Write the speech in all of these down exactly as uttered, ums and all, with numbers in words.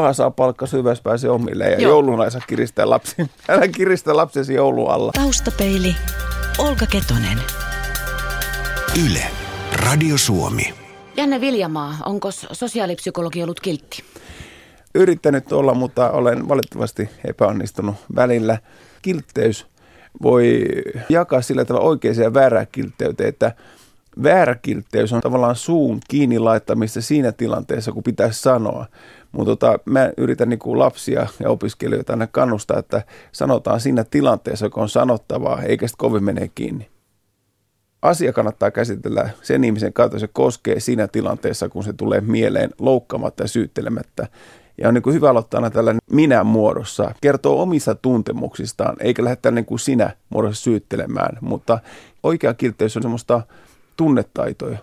paha saa palkka, syväs pääsee omille ja Joo. joulun aisa kiristää lapsi. Älä kiristä lapsesi joulun alla. Taustapeili. Olga Ketonen. Yle. Radio Suomi. Janne Viljamaa, onko sosiaalipsykologi ollut kiltti? Yrittänyt olla, mutta olen valitettavasti epäonnistunut välillä. Kiltteys voi jakaa sillä tavalla oikeaan ja väärään kiltteyteen, että väärä kiltteys on tavallaan suun kiinni laittamista siinä tilanteessa, kun pitäisi sanoa. Mutta tota, mä yritän niin kuin lapsia ja opiskelijoita aina kannustaa, että sanotaan siinä tilanteessa, kun on sanottavaa, eikä sitten kovin mene kiinni. Asia kannattaa käsitellä sen ihmisen kautta, se koskee siinä tilanteessa, kun se tulee mieleen loukkaamatta ja syyttelemättä. Ja on niin kuin hyvä aloittaa aina tällainen minä muodossa, kertoo omista tuntemuksistaan, eikä lähdetä niin kuin sinä muodossa syyttelemään. Mutta oikea kiltteys on semmoista tunnetaitoja.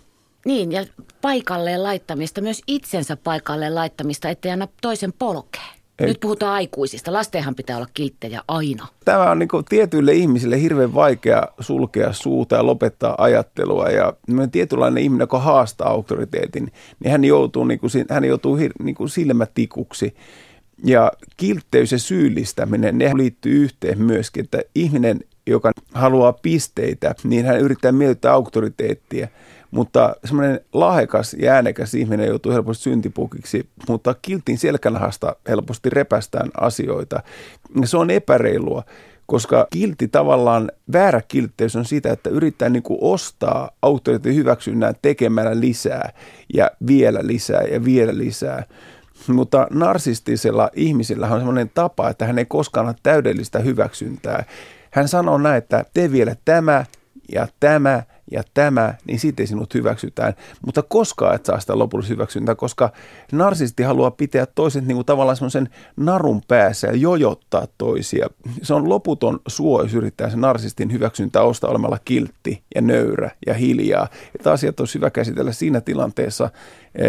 Niin, ja paikalleen laittamista, myös itsensä paikalleen laittamista, ettei anna toisen polkea. Ei. Nyt puhutaan aikuisista. Lastenhan pitää olla kilttejä aina. Tämä on niin kuin tietyille ihmisille hirveän vaikea sulkea suuta ja lopettaa ajattelua. Ja tietynlainen ihminen, joka haastaa auktoriteetin, niin hän joutuu, niin kuin, hän joutuu niin kuin silmätikuksi. Ja kiltteys ja syyllistäminen, ne liittyy yhteen myöskin, että ihminen, joka haluaa pisteitä, niin hän yrittää miellyttää auktoriteettia. Mutta semmoinen lahjakas ja äänekäs ihminen joutuu helposti syntipukiksi, mutta kiltin selkänahasta helposti repästään asioita. Se on epäreilua, koska kiltti tavallaan, väärä kiltteys on sitä, että yrittää niin kuin ostaa auktoriteetin hyväksynnän tekemällä lisää ja vielä lisää ja vielä lisää. Mutta narsistisella ihmisellä on semmoinen tapa, että hän ei koskaan ole täydellistä hyväksyntää. Hän sanoo näin, että tee vielä tämä ja tämä ja tämä, niin sitten sinut hyväksytään. Mutta koskaan et saa sitä lopullista hyväksyntää, koska narsisti haluaa pitää toiset niin kuin tavallaan semmoisen narun päässä ja jojottaa toisia. Se on loputon suo, jos yrittää sen narsistin hyväksyntää ostaa olemalla kiltti ja nöyrä ja hiljaa. Että asiat olisi hyvä käsitellä siinä tilanteessa,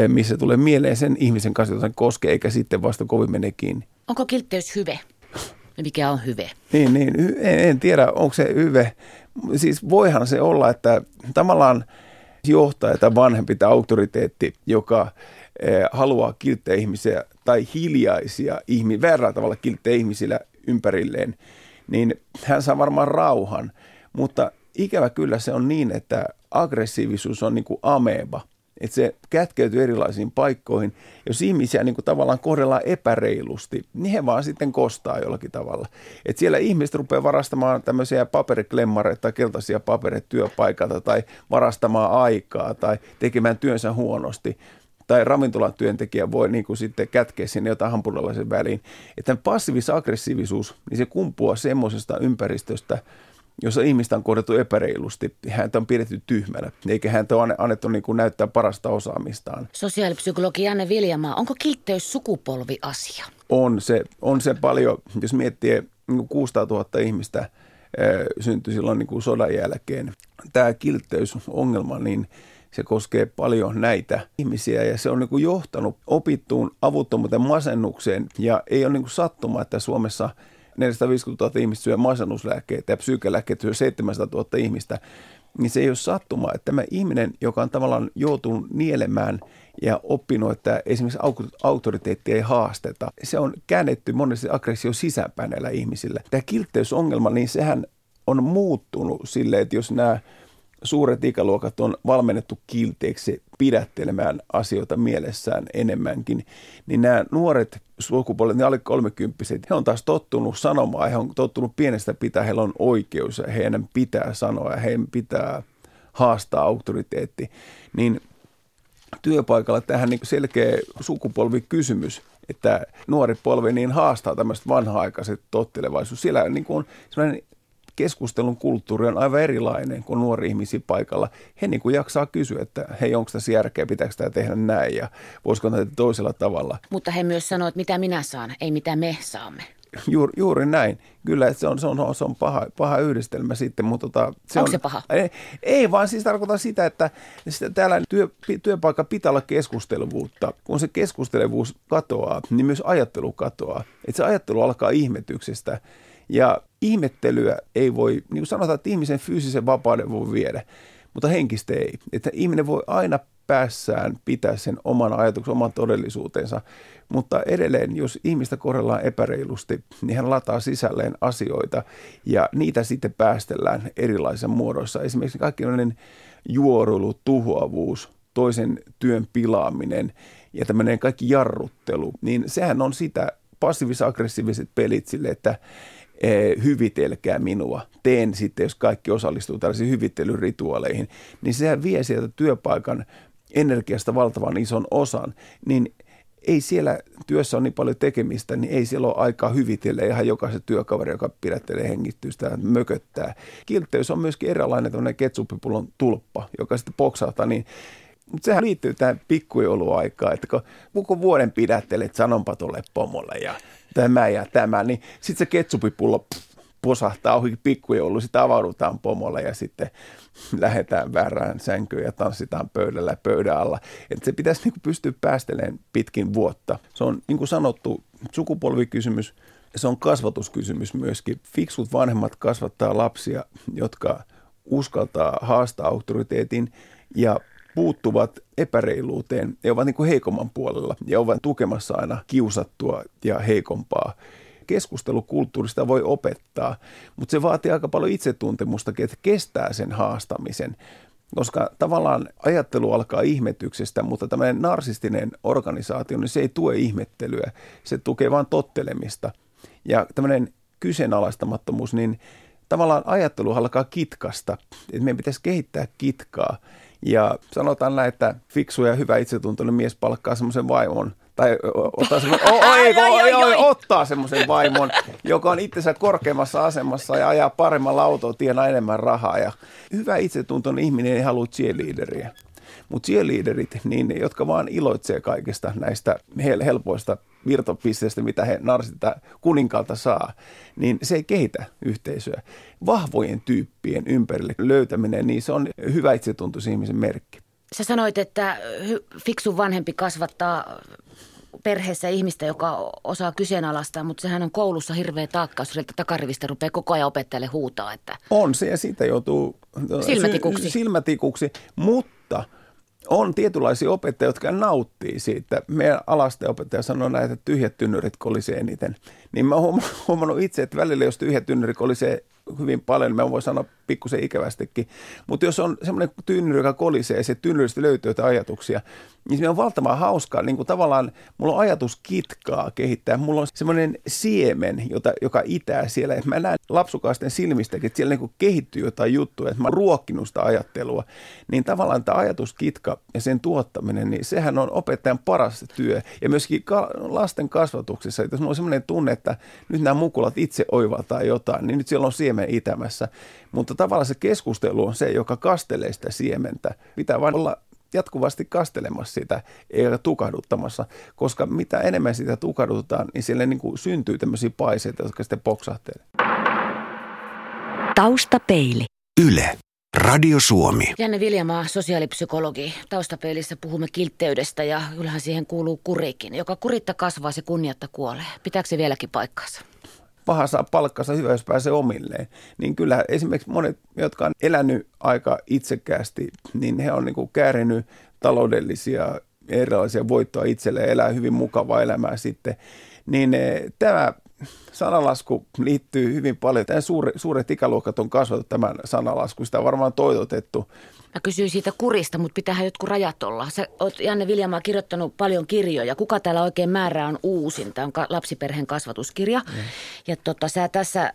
missä tulee mieleen sen ihmisen kanssa, jota sen koskee, eikä sitten vasta kovin mene kiinni. Onko kiltteys hyve? Mikä on hyve? Niin, niin. En, en tiedä, onko se hyve. Siis voihan se olla, että tavallaan johtaja tai vanhempi tai auktoriteetti, joka eh, haluaa kilttejä ihmisiä tai hiljaisia ihmisiä, väärällä tavalla kilttejä ihmisillä ympärilleen, niin hän saa varmaan rauhan. Mutta ikävä kyllä se on niin, että aggressiivisuus on niin kuin ameba. Että se kätkeytyy erilaisiin paikkoihin. Jos ihmisiä niin kuin tavallaan kohdellaan epäreilusti, niin he vaan sitten kostaa jollakin tavalla. Että siellä ihmiset rupeaa varastamaan tämmöisiä paperiklemmareita tai keltaisia papereita työpaikalta tai varastamaan aikaa tai tekemään työnsä huonosti. Tai ravintolatyöntekijä voi niin kuin sitten kätkeä sinne jotain hampurilaisen väliin. Että passiivis-aggressiivisuus, niin se kumpuaa semmoisesta ympäristöstä, jossa ihmistä on kohdattu epäreilusti, häntä on pidetty tyhmänä, eikä häntä ole annettu niin kuin näyttää parasta osaamistaan. Sosiaalipsykologi Janne Viljamaa, onko kiltteys sukupolviasia? On se, on se paljon. Jos miettii, niin kuusisataatuhatta ihmistä äh, syntyi silloin niin kuin sodan jälkeen. Tämä kiltteysongelma, niin se koskee paljon näitä ihmisiä ja se on niin kuin johtanut opittuun avuttomuuteen masennukseen ja ei ole niin kuin sattuma, että Suomessa neljäsataaviisikymmentätuhatta ihmistä syö masennuslääkkeitä ja psyykelääkkeitä syö seitsemänsataatuhatta ihmistä, niin se ei ole sattumaa, että tämä ihminen, joka on tavallaan joutunut nielemään ja oppinut, että esimerkiksi auktoriteettia ei haasteta, se on käännetty monesti aggressio sisäänpäin näillä ihmisillä. Tämä kiltteysongelma, niin sehän on muuttunut silleen, että jos nämä suuret ikäluokat on valmennettu kilteiksi pidättelemään asioita mielessään enemmänkin, niin nämä nuoret sukupolvet, ne alle kolmekymppiset, he on taas tottunut sanomaan, he on tottunut pienestä pitää, heillä on oikeus ja heidän pitää sanoa ja heidän pitää haastaa auktoriteetti. Niin työpaikalla tähän niin selkeä sukupolvikysymys, että nuori polvi niin haastaa tämmöiset vanha-aikaiset tottelevaisuus. Siellä niin kuin on sellainen keskustelun kulttuuri on aivan erilainen kuin nuori ihmisiä paikalla. He niin kuin jaksaa kysyä, että hei, onko tässä järkeä, pitääkö tämä tehdä näin ja voisiko tehdä toisella tavalla. Mutta he myös sanoo, että mitä minä saan, ei mitä me saamme. Juuri, juuri näin. Kyllä, että se on, se on, se on paha, paha yhdistelmä sitten. Mutta tota, se onko on, se paha? Ei, ei vaan siis tarkoitan sitä, että sitä täällä työ, työpaikka pitää olla keskustelevuutta. Kun se keskustelevuus katoaa, niin myös ajattelu katoaa. Että se ajattelu alkaa ihmetyksestä. Ja ihmettelyä ei voi, niin kuin sanotaan, että ihmisen fyysisen vapauden voi viedä, mutta henkistä ei. Että ihminen voi aina päässään pitää sen oman ajatuksen, oman todellisuutensa. Mutta edelleen, jos ihmistä kohdellaan epäreilusti, niin hän lataa sisälleen asioita ja niitä sitten päästellään erilaisissa muodoissa. Esimerkiksi kaikenlainen juoruilu, tuhoavuus, toisen työn pilaaminen ja tämmöinen kaikki jarruttelu, niin sehän on sitä passiivis-aggressiiviset pelit sille, että hyvitelkää minua, teen sitten, jos kaikki osallistuu tällaisiin hyvittelyrituaaleihin, niin sehän vie sieltä työpaikan energiasta valtavan ison osan, niin ei siellä työssä ole niin paljon tekemistä, niin ei siellä ole aikaa hyvitellä ihan jokaisen työkaveri, joka pidättelee hengitystä, mököttää. Kiltteys on myöskin eräänlainen tämmöinen ketsuppipullon tulppa, joka sitten poksahtaa niin. Mutta sehän liittyy tähän pikkujouluaikaan, että kun koko vuoden pidättelet, sanonpa tuolle pomolle ja tämä ja tämä, niin sitten se ketsupipullo posahtaa ohi pikkujoulu, sitten avaudutaan pomolle ja sitten lähdetään väärään sänkyyn ja tanssitaan pöydällä ja pöydän alla. Että se pitäisi niinku pystyä päästelemään pitkin vuotta. Se on niin kuin sanottu sukupolvikysymys, se on kasvatuskysymys myöskin. Fiksut vanhemmat kasvattaa lapsia, jotka uskaltaa haastaa auktoriteetin ja puuttuvat epäreiluuteen ja ovat niin kuin heikomman puolella ja ovat tukemassa aina kiusattua ja heikompaa. Keskustelukulttuurista voi opettaa, mutta se vaatii aika paljon itsetuntemustakin, että kestää sen haastamisen, koska tavallaan ajattelu alkaa ihmetyksestä, mutta tämmöinen narsistinen organisaatio, niin se ei tue ihmettelyä, se tukee vain tottelemista. Ja tämmöinen kyseenalaistamattomuus, niin tavallaan ajattelu alkaa kitkasta, että meidän pitäisi kehittää kitkaa. Ja sanotaan näin, että fiksu ja hyvä itsetuntoinen mies palkkaa semmoisen vaimon, tai ottaa semmoisen, oh, ei, ei, ei, ottaa semmoisen vaimon, joka on itsensä korkeammassa asemassa ja ajaa paremmalla autoa, tienaa enemmän rahaa. Ja hyvä itsetuntoinen ihminen ei halua cheerleaderiä. Mutta cheerleaderit, niin ne, jotka vaan iloitsee kaikista näistä helpoista virtopisteistä, mitä he narsista kuninkaalta saa, niin se ei kehitä yhteisöä. Vahvojen tyyppien ympärille löytäminen, niin se on hyvä itsetuntoisen ihmisen merkki. Sä sanoit, että fiksu vanhempi kasvattaa perheessä ihmistä, joka osaa kyseenalaistaa, mutta sehän on koulussa hirveä taakka, jos sieltä takarivistä rupeaa koko ajan opettajalle huutaa. Että on se ja siitä joutuu silmätikuksi, silmätikuksi mutta on tietynlaisia opettajia, jotka nauttii siitä. Meidän alaste opettaja sanoi näitä, että tyhjät tynnyrit kolisee eniten. Niin mä oon huomannut itse, että välillä jos tyhjä tynnyri kolisee hyvin paljon, niin mä voin sanoa pikkusen ikävästikin. Mutta jos on semmoinen tynnyri, joka kolisee ja se tynnyristä löytyy jotain ajatuksia, niin se on valtavan hauskaa. Niin kuin tavallaan mulla on ajatus kitkaa kehittää. Mulla on semmoinen siemen, jota, joka itää siellä. Et mä näen lapsukaisten silmistäkin, että siellä niin kuin kehittyy jotain juttuja, että mä oon ruokkinut sitä ajattelua. Niin tavallaan tämä ajatuskitka ja sen tuottaminen, niin sehän on opettajan paras työ. Ja myöskin lasten kasvatuksessa, että jos mulla on semmoinen tunne, että nyt nämä mukulat itse oivaltaa jotain, niin nyt siellä on siemen itämässä. Mutta tavallaan se keskustelu on se, joka kastelee sitä siementä. Pitää vain olla jatkuvasti kastelemassa sitä ja tukahduttamassa, koska mitä enemmän sitä tukahdutetaan, niin siellä niin kuin syntyy tämmöisiä paiseita, jotka sitten poksahtelee. Taustapeili. Yle. Radio Suomi. Janne Viljamaa, sosiaalipsykologi. Taustapeilissä puhumme kiltteydestä ja kyllähän siihen kuuluu kurikin. Joka kuritta kasvaa, se kunniatta kuolee. Pitääkö se vieläkin paikkansa? Paha saa palkkansa, hyvä jos pääsee omilleen, niin kyllä esimerkiksi monet, jotka on elänyt aika itsekkäästi, niin he on niin kuin käärinyt taloudellisia erilaisia voittoa itselle ja elää hyvin mukavaa elämää sitten, niin tämä sanalasku liittyy hyvin paljon. Tämä suure, suuret ikäluokat on kasvatettu tämän sanalasku, sitä on varmaan toitotettu. Mä kysyin siitä kurista, mutta pitäähän jotkut rajat olla. Sä oot, Janne Viljamaa, kirjoittanut paljon kirjoja. Kuka täällä oikein määrää on uusin? Tämä on lapsiperheen kasvatuskirja. Mm. Ja tota, sä tässä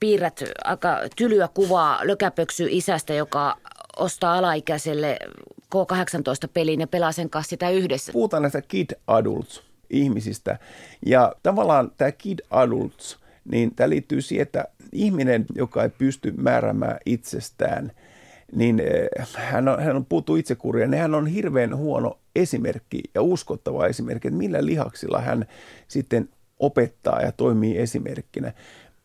piirrät aika tylyä kuvaa lökäpöksy isästä, joka ostaa alaikäiselle K kahdeksantoista -pelin ja pelaa sen kanssa sitä yhdessä. Puhutaan näistä kid adults ihmisistä. Ja tavallaan tämä kid adults, niin tämä liittyy siihen, että ihminen, joka ei pysty määräämään itsestään, niin hän on, hän on puuttuu itsekuria, niin hän on hirveän huono esimerkki ja uskottava esimerkki, että millä lihaksilla hän sitten opettaa ja toimii esimerkkinä.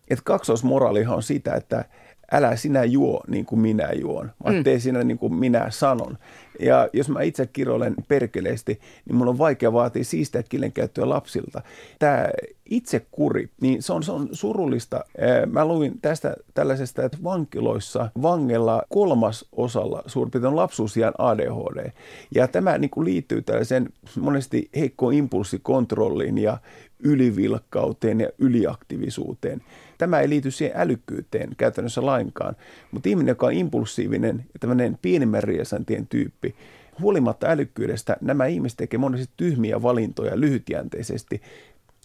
Että kaksoismoraalihan on sitä, että älä sinä juo niin kuin minä juon, vaan mm. tee sinä niin kuin minä sanon. Ja jos mä itse kiroilen perkeleesti, niin mun on vaikea vaatia siistää kielenkäyttöä lapsilta. Tämä itsekuri, niin se on, se on surullista. Mä luin tästä tällaisesta, että vankiloissa vangella kolmas osalla suurin piirtein lapsuusiän A D H D. Ja tämä niin kuin liittyy tällaiseen monesti heikkoon impulssikontrolliin ja ylivilkkauteen ja yliaktiivisuuteen. Tämä ei liity siihen älykkyyteen käytännössä lainkaan, mutta ihminen, joka on impulsiivinen ja tämmöinen pienimmän riesantien tyyppi, huolimatta älykkyydestä nämä ihmiset tekevät monesti tyhmiä valintoja lyhytjänteisesti.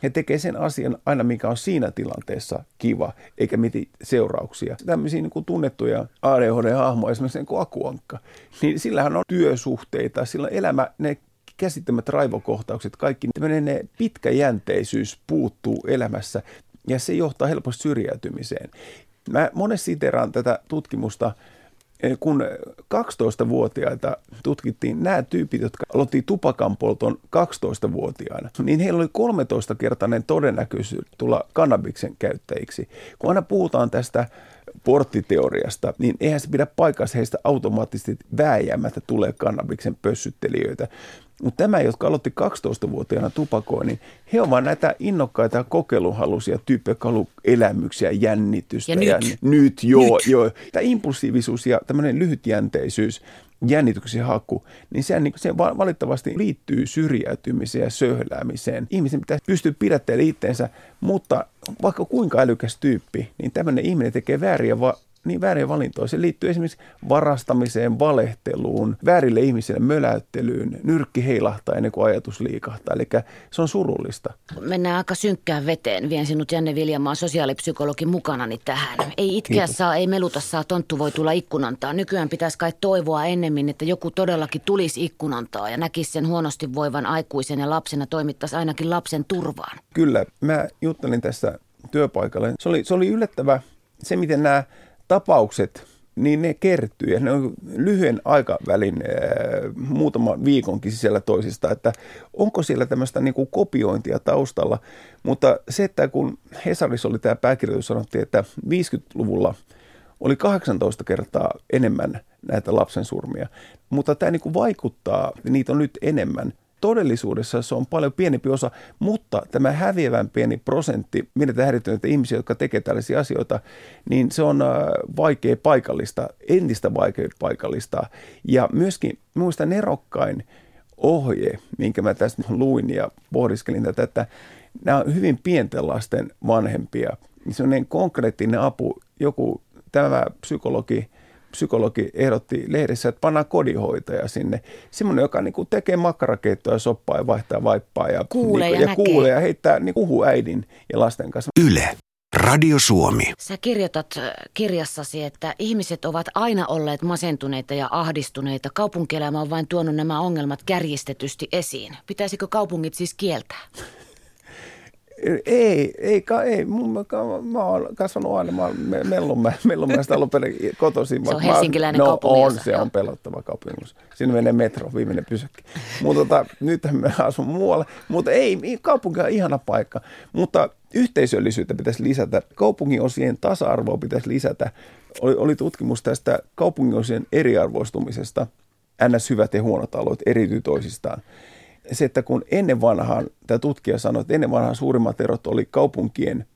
He tekevät sen asian aina, mikä on siinä tilanteessa kiva, eikä mieti seurauksia. Tämmöisiä niin kuin tunnettuja A D H D-hahmoja, esimerkiksi niin kuin Aku Ankka, niin sillähän on työsuhteita, sillä elämä, ne käsittämät raivokohtaukset, kaikki tämmöinen pitkäjänteisyys puuttuu elämässä ja se johtaa helposti syrjäytymiseen. Mä monesti siteraan tätä tutkimusta, kun kaksitoistavuotiaita tutkittiin, nämä tyypit, jotka aloitti tupakanpolton kaksitoistavuotiaana, niin heillä oli kolmetoistakertainen todennäköisyys tulla kannabiksen käyttäjiksi. Kun aina puhutaan tästä porttiteoriasta, niin eihän se pidä paikassa, heistä automaattisesti vääjäämättä tulee kannabiksen pössyttelijöitä. Mutta nämä, jotka aloitti kaksitoistavuotiaana tupakoin, niin he ovat näitä innokkaita kokeiluhaluisia tyyppejä, jotka haluavat elämyksiä, jännitystä. Ja nyt. Ja n- nyt, joo, nyt. joo. Tämä impulsiivisuus ja tämmöinen lyhytjänteisyys, jännityksen haku, niin se, niin se valitettavasti liittyy syrjäytymiseen ja söhläämiseen. Ihmisen pitää pystyä pidättelemään itseensä, mutta vaikka kuinka älykäs tyyppi, niin tämmöinen ihminen tekee vääriä va- niin vääriä valintoja. Se liittyy esimerkiksi varastamiseen, valehteluun, väärille ihmisille möläyttelyyn, nyrkki heilahtaa ennen kuin ajatus liikahtaa. Eli se on surullista. Mennään aika synkkään veteen. Vien sinut, Janne Viljamaa, sosiaalipsykologin mukanani tähän. Ei itkeä saa, ei meluta saa, tonttu voi tulla ikkunantaa. Nykyään pitäisi kai toivoa ennemmin, että joku todellakin tulisi ikkunantaa ja näkisi sen huonosti voivan aikuisen ja lapsena toimittaisi ainakin lapsen turvaan. Kyllä. Mä juttelin tässä työpaikalla. Se oli, se oli yllättävä se, miten nämä tapaukset, niin ne kertyy ja ne on lyhyen aikavälin, muutaman viikonkin sisällä toisista, että onko siellä tämmöistä niin kuin kopiointia taustalla. Mutta se, että kun Hesarissa oli tämä pääkirjoitus, sanottiin, että viisikymmentäluvulla oli kahdeksantoista kertaa enemmän näitä lapsensurmia, mutta tämä niin kuin vaikuttaa, niitä on nyt enemmän. Todellisuudessa se on paljon pienempi osa, mutta tämä häviävän pieni prosentti, mietitään häiriintyneitä ihmisiä, jotka tekevät tällaisia asioita, niin se on vaikea paikallista, entistä vaikea paikallista. Ja myöskin muista nerokkain ohje, minkä mä tästä luin ja pohdiskelin tätä, että nämä on hyvin pienten lasten vanhempia. Sellainen konkreettinen apu, joku tämä psykologi, psykologi ehdotti lehdessä, että pannaan kodinhoitaja sinne. Semmoinen, joka niinku tekee makkarakeittoa ja soppaa ja vaihtaa vaippaa ja kuulee ja, ja, kuule ja heittää niin uhu äidin ja lasten kanssa. Yle. Radio Suomi. Sä kirjoitat kirjassasi, että ihmiset ovat aina olleet masentuneita ja ahdistuneita. Kaupunkielämä on vain tuonut nämä ongelmat kärjistetysti esiin. Pitäisikö kaupungit siis kieltää? Ei, ei, ei. Mun, mä oon kasvanut aina, mä oon Mellun, Mellunmäestä alun perin kotoisin. Se on helsinkiläinen no, kaupunginosa. On, se on pelottava kaupunginosa. Siinä menee metro, viimeinen pysäkki. Mutta tota, nyt mä asun muualla. Mutta ei, kaupunki on ihana paikka. Mutta yhteisöllisyyttä pitäisi lisätä. Kaupunginosien tasa-arvoa pitäisi lisätä. Oli, oli tutkimus tästä kaupunginosien eriarvoistumisesta. Ns. Hyvät ja huonot alueet eriytyy toisistaan. Se, että kun ennen vanhaan, tämä tutkija sanoi, että ennen vanhaan suurimmat erot oli kaupunkien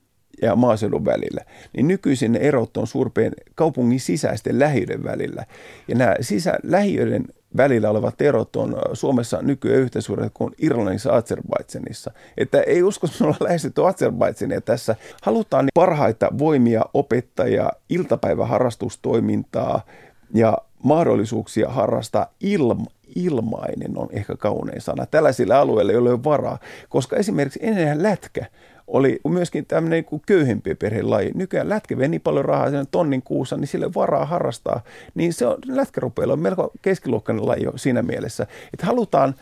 ja maaseudun välillä, niin nykyisin ne erot on suurpeen kaupungin sisäisten lähiöiden välillä. Ja nämä sisä, lähiöiden välillä olevat erot on Suomessa nykyään yhtä suuret kuin Irlannissa ja Azerbaidžanissa. Että ei usko, että me ollaan lähestytty Azerbaidžania tässä. Halutaan parhaita voimia, opettajia, iltapäiväharrastustoimintaa ja mahdollisuuksia harrastaa ilman. Ilmainen on ehkä kaunein sana tällaisilla alueilla, joilla ei ole varaa, koska esimerkiksi ennenhän lätkä oli myöskin tämmöinen köyhempi perhelaji. Nykyään lätkä vei niin paljon rahaa sen tonnin kuussa, niin sille on varaa harrastaa. Niin se on, lätkärupeilla on melko keskiluokkainen laji siinä mielessä, että halutaan,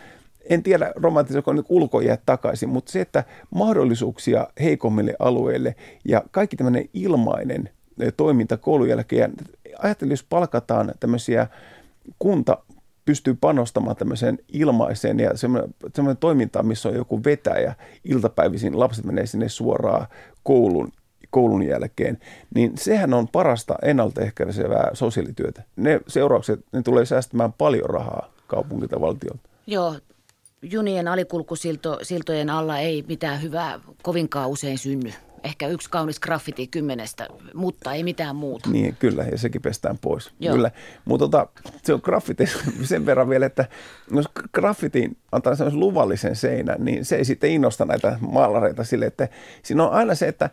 en tiedä romantisoiko niin ulkojää takaisin, mutta se, että mahdollisuuksia heikommille alueille ja kaikki tämmöinen ilmainen toiminta koulun jälkeen. Ajattelin, jos palkataan tämmöisiä kunta pystyy panostamaan tämmöiseen ilmaiseen ja semmoinen toiminta, missä on joku vetäjä iltapäivisin, lapset menee sinne suoraan koulun, koulun jälkeen, niin sehän on parasta ennaltaehkäisevää sosiaalityötä. Ne seuraukset, ne tulee säästämään paljon rahaa kaupungilta, valtiolta. Joo, junien alikulkusiltojen alla ei mitään hyvää kovinkaan usein synny. Ehkä yksi kaunis graffiti kymmenestä, mutta ei mitään muuta. Niin, kyllä, ja sekin pestään pois. Joo. Kyllä, mutta tota, se on graffiti sen verran vielä, että jos graffitiin antaa sellaisen luvallisen seinän, niin se ei sitten innosta näitä maalareita sille, että siinä on aina se, että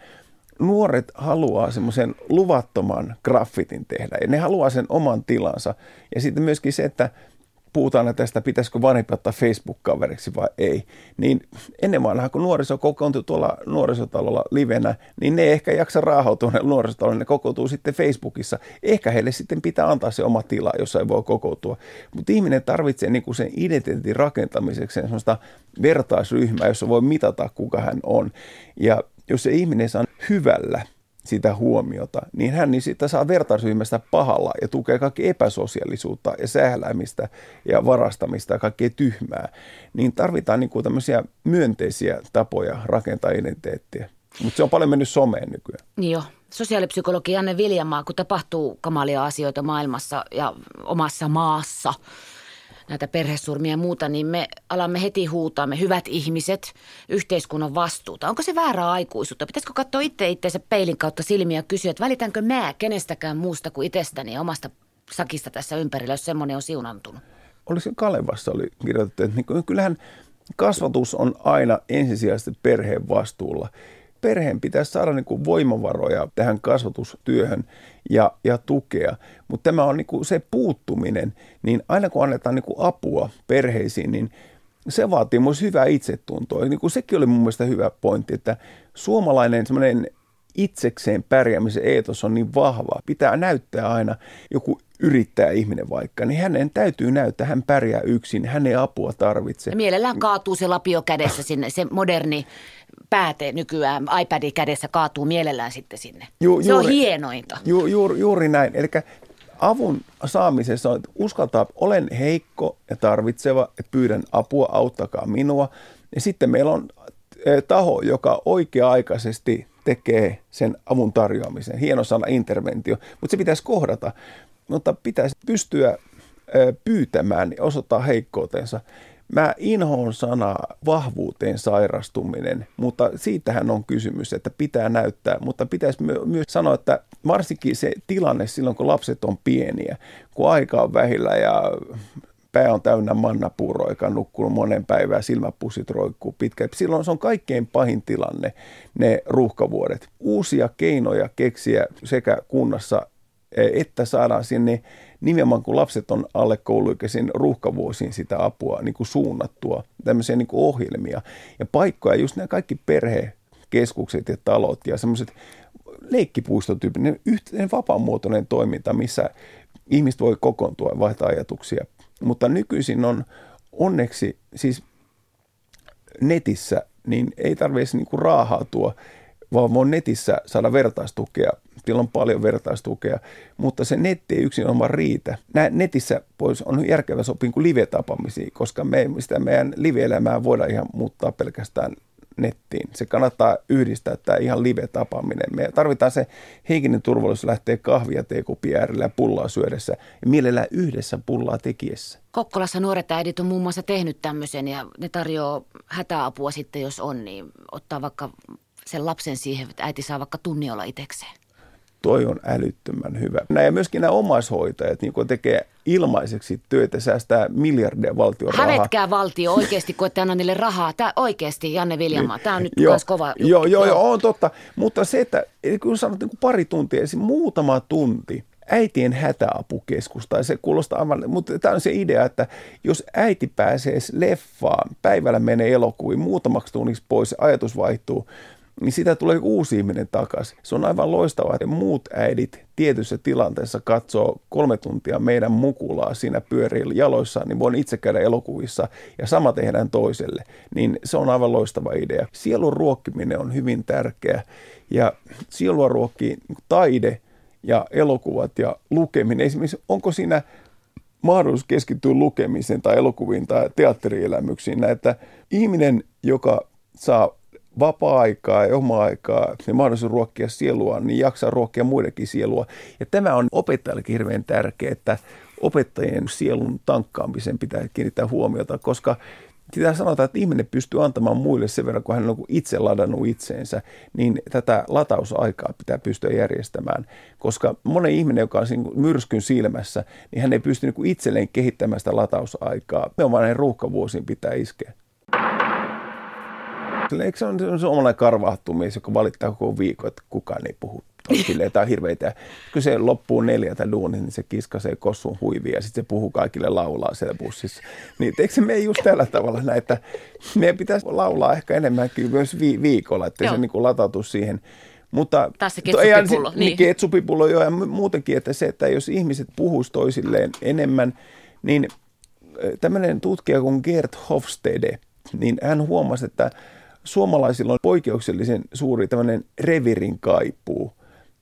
nuoret haluaa semmoisen luvattoman graffitin tehdä, ja ne haluaa sen oman tilansa, ja sitten myöskin se, että puhutaan tästä, pitäisikö vanhempi ottaa Facebook-kaveriksi vai ei, niin ennen vanhaa, kun nuoriso kokoontui tuolla nuorisotalolla livenä, niin ne ei ehkä jaksa raahautua nuorisotalolla, ne kokoutuu sitten Facebookissa. Ehkä heille sitten pitää antaa se oma tila, jossa ei voi kokoutua. Mutta ihminen tarvitsee niinku sen identiteetin rakentamiseksi sellaista vertaisryhmää, jossa voi mitata, kuka hän on. Ja jos se ihminen saa hyvällä sitä huomiota, niin hän niin sitä saa vertaisryhmästä pahalla ja tukee kaikki epäsosiaalisuutta ja sähläämistä ja varastamista ja kaikkea tyhmää. Niin tarvitaan niin kuin tämmöisiä myönteisiä tapoja rakentaa identiteettiä. Mutta se on paljon mennyt someen nykyään. Niin joo. Sosiaalipsykologi Janne Viljamaa, kun tapahtuu kamalia asioita maailmassa ja omassa maassa, näitä perhesurmia ja muuta, niin me alamme heti huutaa, me hyvät ihmiset, yhteiskunnan vastuuta. Onko se väärää aikuisuutta? Pitäisikö katsoa itse itseensä peilin kautta silmiä ja kysyä, että välitänkö mä kenestäkään muusta kuin itsestäni ja omasta sakista tässä ympärillä, jos semmoinen on siunantunut? Oliko Kalevassa oli kirjoitettu, että kyllähän kasvatus on aina ensisijaisesti perheen vastuulla. Perheen pitäisi saada niin kuin voimavaroja tähän kasvatustyöhön ja, ja tukea, mutta tämä on niin kuin se puuttuminen, niin aina kun annetaan niin kuin apua perheisiin, niin se vaatii myös hyvää itsetuntoa. Niin kuin sekin oli mun mielestä hyvä pointti, että suomalainen semmoinen itsekseen pärjäämisen eetos on niin vahva. Pitää näyttää aina joku yrittää ihminen vaikka, niin hänen täytyy näyttää, hän pärjää yksin, hän ei apua tarvitse. Ja mielellään kaatuu se lapio kädessä sinne, se moderni pääte nykyään, iPadin kädessä kaatuu mielellään sitten sinne. Ju, se juuri, on hienointa. Ju, juuri, juuri näin, eli avun saamisessa on, että uskaltaa, olen heikko ja tarvitseva, että pyydän apua, auttakaa minua. Ja sitten meillä on taho, joka oikea-aikaisesti tekee sen avun tarjoamisen. Hieno sana interventio, mutta se pitäisi kohdata. Mutta pitäisi pystyä pyytämään ja osoittaa heikkoutensa. Mä inhoon sanaa vahvuuteen sairastuminen, mutta siitähän on kysymys, että pitää näyttää. Mutta pitäisi myös sanoa, että varsinkin se tilanne silloin, kun lapset on pieniä, kun aika on vähillä ja pää on täynnä mannapuuroa, joka on nukkunut monen päivää, silmäpussit roikkuu pitkään. Silloin se on kaikkein pahin tilanne, ne ruuhkavuodet. Uusia keinoja keksiä sekä kunnassa että saadaan sinne nimenomaan, kun lapset on alle kouluikäisiin ruuhkavuosiin sitä apua niin kuin suunnattua, tämmöisiä niin kuin ohjelmia ja paikkoja, just nämä kaikki perhekeskukset ja talot ja semmoiset leikkipuistotyyppinen, yhteinen vapaamuotoinen toiminta, missä ihmiset voi kokoontua ja vaihtaa ajatuksia. Mutta nykyisin on onneksi siis netissä, niin ei tarvitse niin kuin raahautua, vaan voi netissä saada vertaistukea. Siellä on paljon vertaistukea, mutta se netti ei yksinomaan riitä. Nää netissä pois on järkevä sopia kuin live-tapaamisia, koska me sitä meidän live-elämää voidaan ihan muuttaa pelkästään nettiin. Se kannattaa yhdistää tämä ihan live-tapaaminen. Me tarvitaan se henkinen turvallisuus lähtee kahvia teekupin äärellä ja pullaa syödessä ja mielellään yhdessä pullaa tekijessä. Kokkolassa nuoret äidit on muun muassa tehnyt tämmöisen ja ne tarjoaa hätäapua sitten, jos on, niin ottaa vaikka sen lapsen siihen, että äiti saa vaikka tunni olla itsekseen. Toi on älyttömän hyvä. Nämä ja myöskin nämä omaishoitajat niin kun tekee ilmaiseksi työtä, säästää miljardeja valtion rahaa. Hävetkää valtio oikeasti, kun ette anna niille rahaa. Tämä oikeasti, Janne Viljamaa, tämä on nyt myös kova. Joo, joo, joo, on totta. Mutta se, että kun sanot niin kuin pari tuntia, siis muutama tunti äitien hätäapukeskus, tai se kuulostaa aivan, mutta tämä on se idea, että jos äiti pääsee leffaan, päivällä menee elokuviin, muutamaksi tunniksi pois, ajatus vaihtuu, niin sitä tulee uusi ihminen takaisin. Se on aivan loistavaa, että muut äidit tietyissä tilanteissa katsoo kolme tuntia meidän mukulaa siinä pyörillä jaloissaan, niin voin itse käydä elokuvissa ja sama tehdään toiselle. Niin se on aivan loistava idea. Sielun ruokkiminen on hyvin tärkeä ja sielua ruokkii taide ja elokuvat ja lukeminen. Esimerkiksi onko siinä mahdollisuus keskittyä lukemiseen tai elokuviin tai teatterielämyksiin, näitä ihminen, joka saa vapaa-aikaa ja oma-aikaa ja mahdollisuus ruokkia sielua, niin jaksaa ruokkia muidenkin sielua. Ja tämä on opettajallekin hirveän tärkeää, että opettajien sielun tankkaamisen pitää kiinnittää huomiota, koska Sitä sanotaan, että ihminen pystyy antamaan muille sen verran, kun hän on itse ladannut itseensä, niin tätä latausaikaa pitää pystyä järjestämään, koska monen ihminen, joka on myrskyn silmässä, niin hän ei pysty itselleen kehittämään sitä latausaikaa. Me on vain näin ruuhkavuosiin pitää iskeä. Eikö se ole suomalainen karvahtumies, joka valittaa koko viikon, että kukaan ei puhu? Silleen, tämä on hirveitä. Kun se loppuu neljältä duunin, niin se kiskasee kossun huivia ja sitten se puhuu kaikille laulaa siellä bussissa. Niin, eikö se mene just tällä tavalla näitä? Meidän pitäisi laulaa ehkä enemmänkin myös vi- viikolla, ettei Joo. se niin kuin latautu siihen. Mutta taas se ketsupipullo. To, ei, niin. Ketsupipullo jo ja muutenkin, että se, että jos ihmiset puhuisi toisilleen enemmän, niin tämmöinen tutkija kuin Geert Hofstede, niin hän huomasi, että suomalaisilla on poikkeuksellisen suuri tämmöinen revirin kaipuu.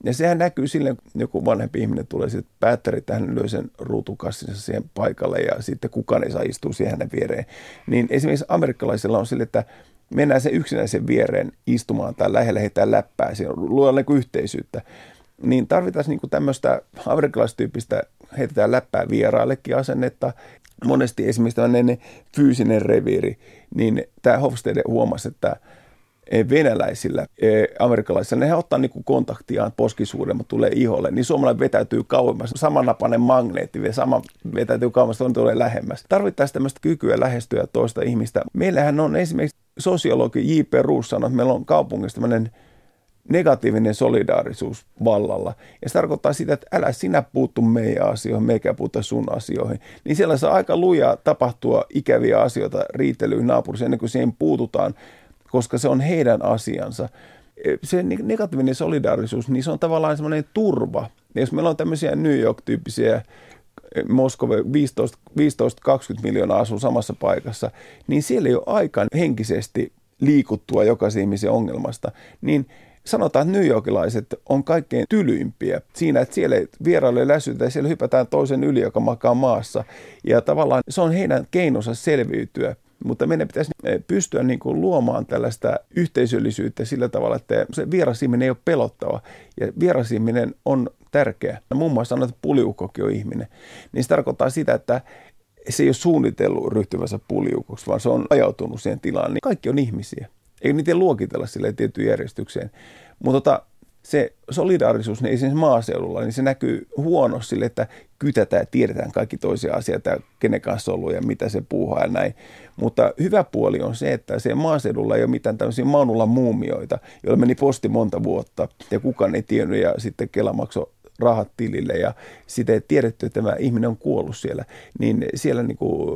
Ja sehän näkyy silleen, kun joku vanhempi ihminen tulee sitten päättäri tähän, lyö sen ruutukassinsa siihen paikalle ja sitten kukaan ei saa istua siihen hänen viereen. Niin esimerkiksi amerikkalaisilla on sille, että mennään sen yksinäisen viereen istumaan tai lähellä heitään läppää, siinä luodaan niin kuin yhteisyyttä. Niin tarvitaan niin kuin tämmöistä amerikkalaistyyppistä heitetään läppää vieraillekin asennetta. Monesti esimerkiksi tämmöinen fyysinen reviiri, niin tämä Hofstede huomasi, että venäläisillä, amerikkalaisilla, nehän ottaa niin kontaktiaan poskisuuden, mutta tulee iholle, niin suomalainen vetäytyy kauemmas. Samanapainen magneetti, sama vetäytyy kauemmas, toinen tulee lähemmäs. Tarvittaisiin tämmöistä kykyä lähestyä toista ihmistä. Meillähän on esimerkiksi sosiologi J P. Roos sanoi, että meillä on kaupungissa tämmöinen negatiivinen solidaarisuus vallalla. Ja se tarkoittaa sitä, että älä sinä puuttu meidän asioihin, meikä puuta sun asioihin. Niin siellä saa aika lujaa tapahtua ikäviä asioita riitelyyn naapurissa ennen kuin siihen puututaan, koska se on heidän asiansa. Se negatiivinen solidaarisuus, niin se on tavallaan semmoinen turva. Ja jos meillä on tämmöisiä New York-tyyppisiä, Moskova viisitoista kaksikymmentä miljoonaa asuu samassa paikassa, niin siellä ei ole aikaan henkisesti liikuttua jokaisen ihmisen ongelmasta, niin sanotaan, että newyorkilaiset on kaikkein tylyimpiä siinä, että siellä vieraille läsytään ja siellä hypätään toisen yli, joka makaa maassa. Ja tavallaan se on heidän keinonsa selviytyä, mutta meidän pitäisi pystyä niin kuin luomaan tällaista yhteisöllisyyttä sillä tavalla, että se vieras ihminen ei ole pelottava ja vieras ihminen on tärkeä. Muun muassa sanotaan, että puliukkokin on ihminen, niin se tarkoittaa sitä, että se ei ole suunnitellut ryhtyvänsä puliukoksi, vaan se on ajautunut siihen tilaan, niin kaikki on ihmisiä. Ei niitä luokitella silleen tiettyyn järjestykseen. Mutta tota, se solidaarisuus, niin esimerkiksi maaseudulla, niin se näkyy huonosti sille, että kytätään ja tiedetään kaikki toisia asioita ja kenen kanssa on ollut ja mitä se puuhaa ja näin. Mutta hyvä puoli on se, että se maaseudulla ei ole mitään tämmöisiä Maunulan muumioita, joilla meni posti monta vuotta ja kukaan ei tiennyt ja sitten Kela maksoi rahat tilille ja sitä ei tiedetty, että tämä ihminen on kuollut siellä, niin siellä niin kuin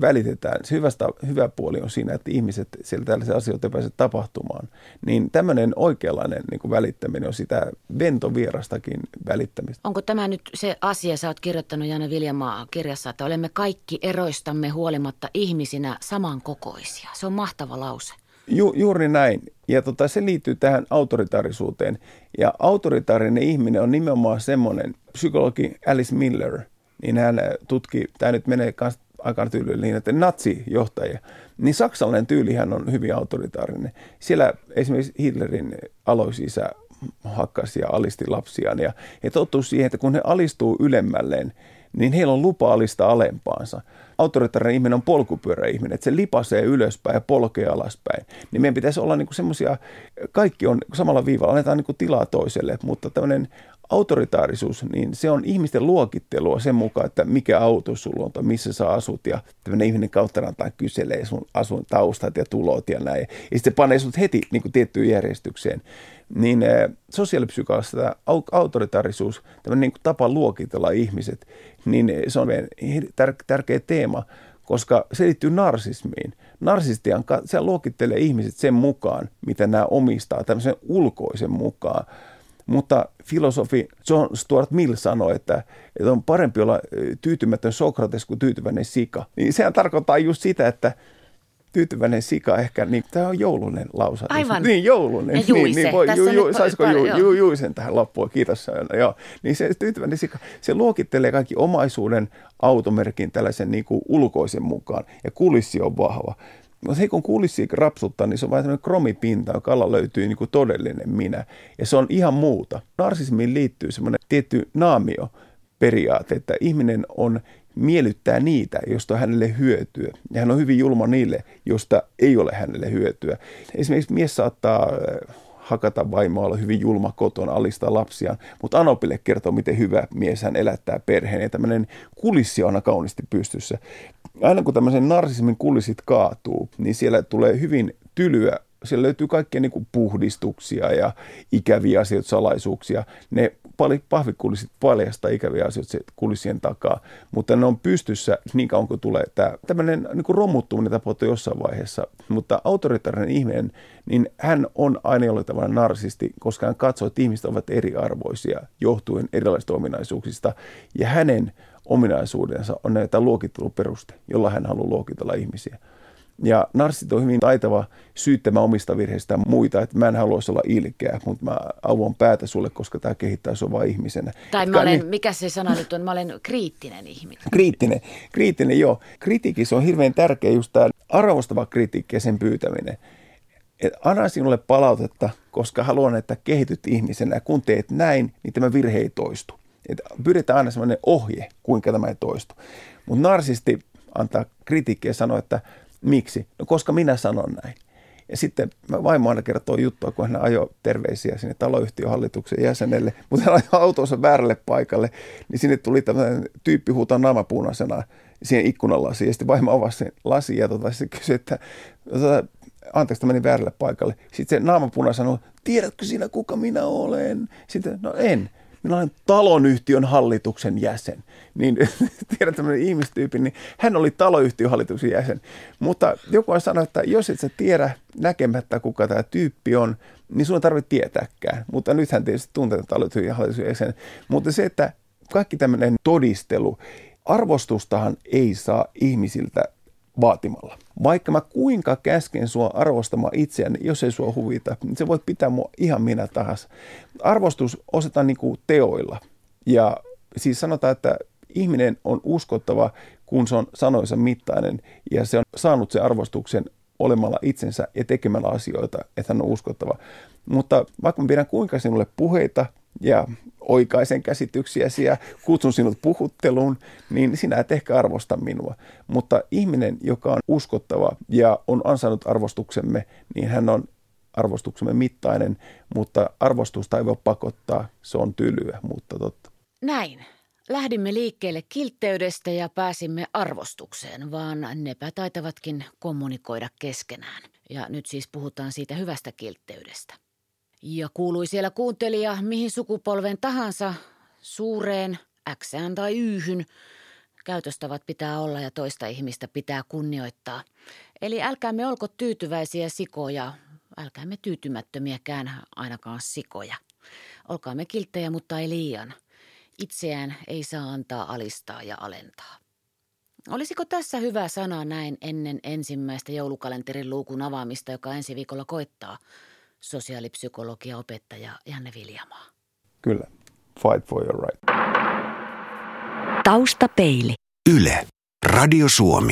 välitetään. Se hyvästä, hyvä puoli on siinä, että ihmiset siellä tällaisia asioita ei pääse tapahtumaan. Niin tämmöinen oikeanlainen niin kuin välittäminen on sitä ventovierastakin välittämistä. Onko tämä nyt se asia, sä oot kirjoittanut Janne Viljamaa kirjassa, että olemme kaikki eroistamme huolimatta ihmisinä samankokoisia. Se on mahtava lause. Ju, juuri näin. Ja tota, se liittyy tähän autoritaarisuuteen. Ja autoritaarinen ihminen on nimenomaan semmoinen, psykologi Alice Miller, niin hän tutki, tämä nyt menee aikaan tyyliin, niin että natsijohtajia, niin saksalainen tyylihän on hyvin autoritaarinen. Siellä esimerkiksi Hitlerin aloisisä hakkasi ja alisti lapsiaan ja he tottuivat siihen, että kun he alistuu ylemmälleen, niin heillä on lupa alistaa alempaansa. Autoritaarinen ihminen on polkupyöräihminen, että se lipasee ylöspäin ja polkee alaspäin. Niin meidän pitäisi olla niinku semmoisia, kaikki on samalla viivalla, annetaan niinku tilaa toiselle, mutta tämmöinen autoritaarisuus, niin se on ihmisten luokittelua sen mukaan, että mikä auto sulla on tai missä sä asut ja tämmöinen ihminen kauttanantaan kyselee sun asun taustat ja tulot ja näin. Ja sitten panee sut heti niinku tiettyyn järjestykseen. Niin sosiaalipsykologissa tämä autoritaarisuus, tämmöinen niin kuin tapa luokitella ihmiset, niin se on tärkeä teema, koska se liittyy narsismiin. Narsistihan se luokittelee ihmiset sen mukaan, mitä nämä omistaa, tämmöisen ulkoisen mukaan. Mutta filosofi John Stuart Mill sanoi, että, että on parempi olla tyytymätön Sokrates kuin tyytyväinen sika. Niin sehän tarkoittaa just sitä, että tyytyväinen sika ehkä, niin tämä on joulunen lause. Aivan. Niin, joulunen. Ja juise. Niin, niin voi, ju, ju, saisiko ju, ju, juisen tähän loppuun? Kiitos. Joo. Niin se tyytyväinen sika, se luokittelee kaikki omaisuuden automerkin tällaisen niin kuin ulkoisen mukaan. Ja kulissi on vahva. Mutta hei, kun kulissi rapsuttaa, niin se on vain sellainen kromipinta, joka alla löytyy niin kuin todellinen minä. Ja se on ihan muuta. Narsismiin liittyy semmoinen tietty naamio periaate, että ihminen on miellyttää niitä, josta on hänelle hyötyä. Ja hän on hyvin julma niille, josta ei ole hänelle hyötyä. Esimerkiksi mies saattaa hakata vaimoa, olla hyvin julma kotona, alistaa lapsiaan, mutta Anopille kertoo, miten hyvä mies hän elättää perheen. Ja tämmöinen kulissi on aina kauniisti pystyssä. Aina kun tämmöisen narsismin kulissit kaatuu, niin siellä tulee hyvin tylyä. Siellä löytyy kaikkia niin kuin puhdistuksia ja ikäviä asioita, salaisuuksia. Ne pahvikulissit paljastaa ikäviä asioita kulissien takaa, mutta ne on pystyssä niin kauan kuin tulee tämä tämmöinen niin kuin romuttuminen tapahtuu jossain vaiheessa. Mutta autoritaarinen ihminen, niin hän on aina jollain tavalla narsisti, koska hän katsoo, että ihmiset ovat eriarvoisia johtuen erilaisista ominaisuuksista ja hänen ominaisuudensa on näitä luokitteluperuste, jolla hän haluaa luokitella ihmisiä. Ja narsistit on hyvin taitava syyttämään omista virheistä muita, että mä en haluaisi olla ilkeä, mutta mä avon päätä sulle, koska tämä kehittää sua vaan ihmisenä. Tai mä olen, mikä se sana nyt on, mä olen kriittinen ihminen. Kriittinen, kriittinen joo. Kritiikissä on hirveän tärkeä just tämä arvostava kritiikki ja sen pyytäminen. Et anna sinulle palautetta, koska haluan, että kehityt ihmisenä ja kun teet näin, niin tämä virhe ei toistu. Et pyydetään aina sellainen ohje, kuinka tämä ei toistu. Mutta narsisti antaa kritiikkiä ja sanoo, että miksi? No koska minä sanon näin. Ja sitten vaimo aina kertoo juttua, kun hän ajoi terveisiä sinne taloyhtiöhallituksen jäsenelle, mutta hän ajoi autonsa väärälle paikalle, niin sinne tuli tämmöinen tyyppi huutaa naamapunaisena siihen ikkunalasiin. Ja sitten vaimo avasi sen lasin ja tota, sitten kysyi, että anteeksi, tämä meni väärälle paikalle. Sitten se naamapunainen sanoi, tiedätkö sinä kuka minä olen? Sitten, no en. Minä olen taloyhtiön hallituksen jäsen. Niin tiedät tämmöinen ihmistyyppi, niin hän oli taloyhtiön hallituksen jäsen. Mutta joku on sanonut, että jos et sä tiedä näkemättä, kuka tämä tyyppi on, niin sun ei tarvitse tietääkään. Mutta nythän tietysti tuntee taloyhtiön hallituksen jäsen. Mutta se, että kaikki tämmöinen todistelu, arvostustahan ei saa ihmisiltä vaatimalla. Vaikka mä kuinka käsken sua arvostamaan itseäni, jos ei sua huvita, niin se voit pitää mua ihan minä tahansa. Arvostus osataan niin kuin teoilla. Ja siis sanotaan, että ihminen on uskottava, kun se on sanoinsa mittainen ja se on saanut sen arvostuksen olemalla itsensä ja tekemällä asioita, että hän on uskottava. Mutta vaikka mä pidän kuinka sinulle puheita ja oikaisen käsityksiäsi ja kutsun sinut puhutteluun, niin sinä et ehkä arvosta minua. Mutta ihminen, joka on uskottava ja on ansainnut arvostuksemme, niin hän on arvostuksemme mittainen, mutta arvostusta ei voi pakottaa, se on tylyä, mutta totta. Näin. Lähdimme liikkeelle kiltteydestä ja pääsimme arvostukseen, vaan nepä taitavatkin kommunikoida keskenään. Ja nyt siis puhutaan siitä hyvästä kiltteydestä. Ja kuului siellä kuuntelija mihin sukupolven tahansa, suureen, äksään tai yyhyn. Käytöstavat pitää olla ja toista ihmistä pitää kunnioittaa. Eli älkäämme olko tyytyväisiä sikoja, älkäämme tyytymättömiäkään ainakaan sikoja. Olkaamme kilttejä, mutta ei liian. Itseään ei saa antaa alistaa ja alentaa. Olisiko tässä hyvä sana näin ennen ensimmäistä joulukalenterin luukun avaamista, joka ensi viikolla koittaa? Sosiaalipsykologia opettaja Janne Viljamaa. Kyllä. Fight for your right. Taustapeili. Yle. Radio Suomi.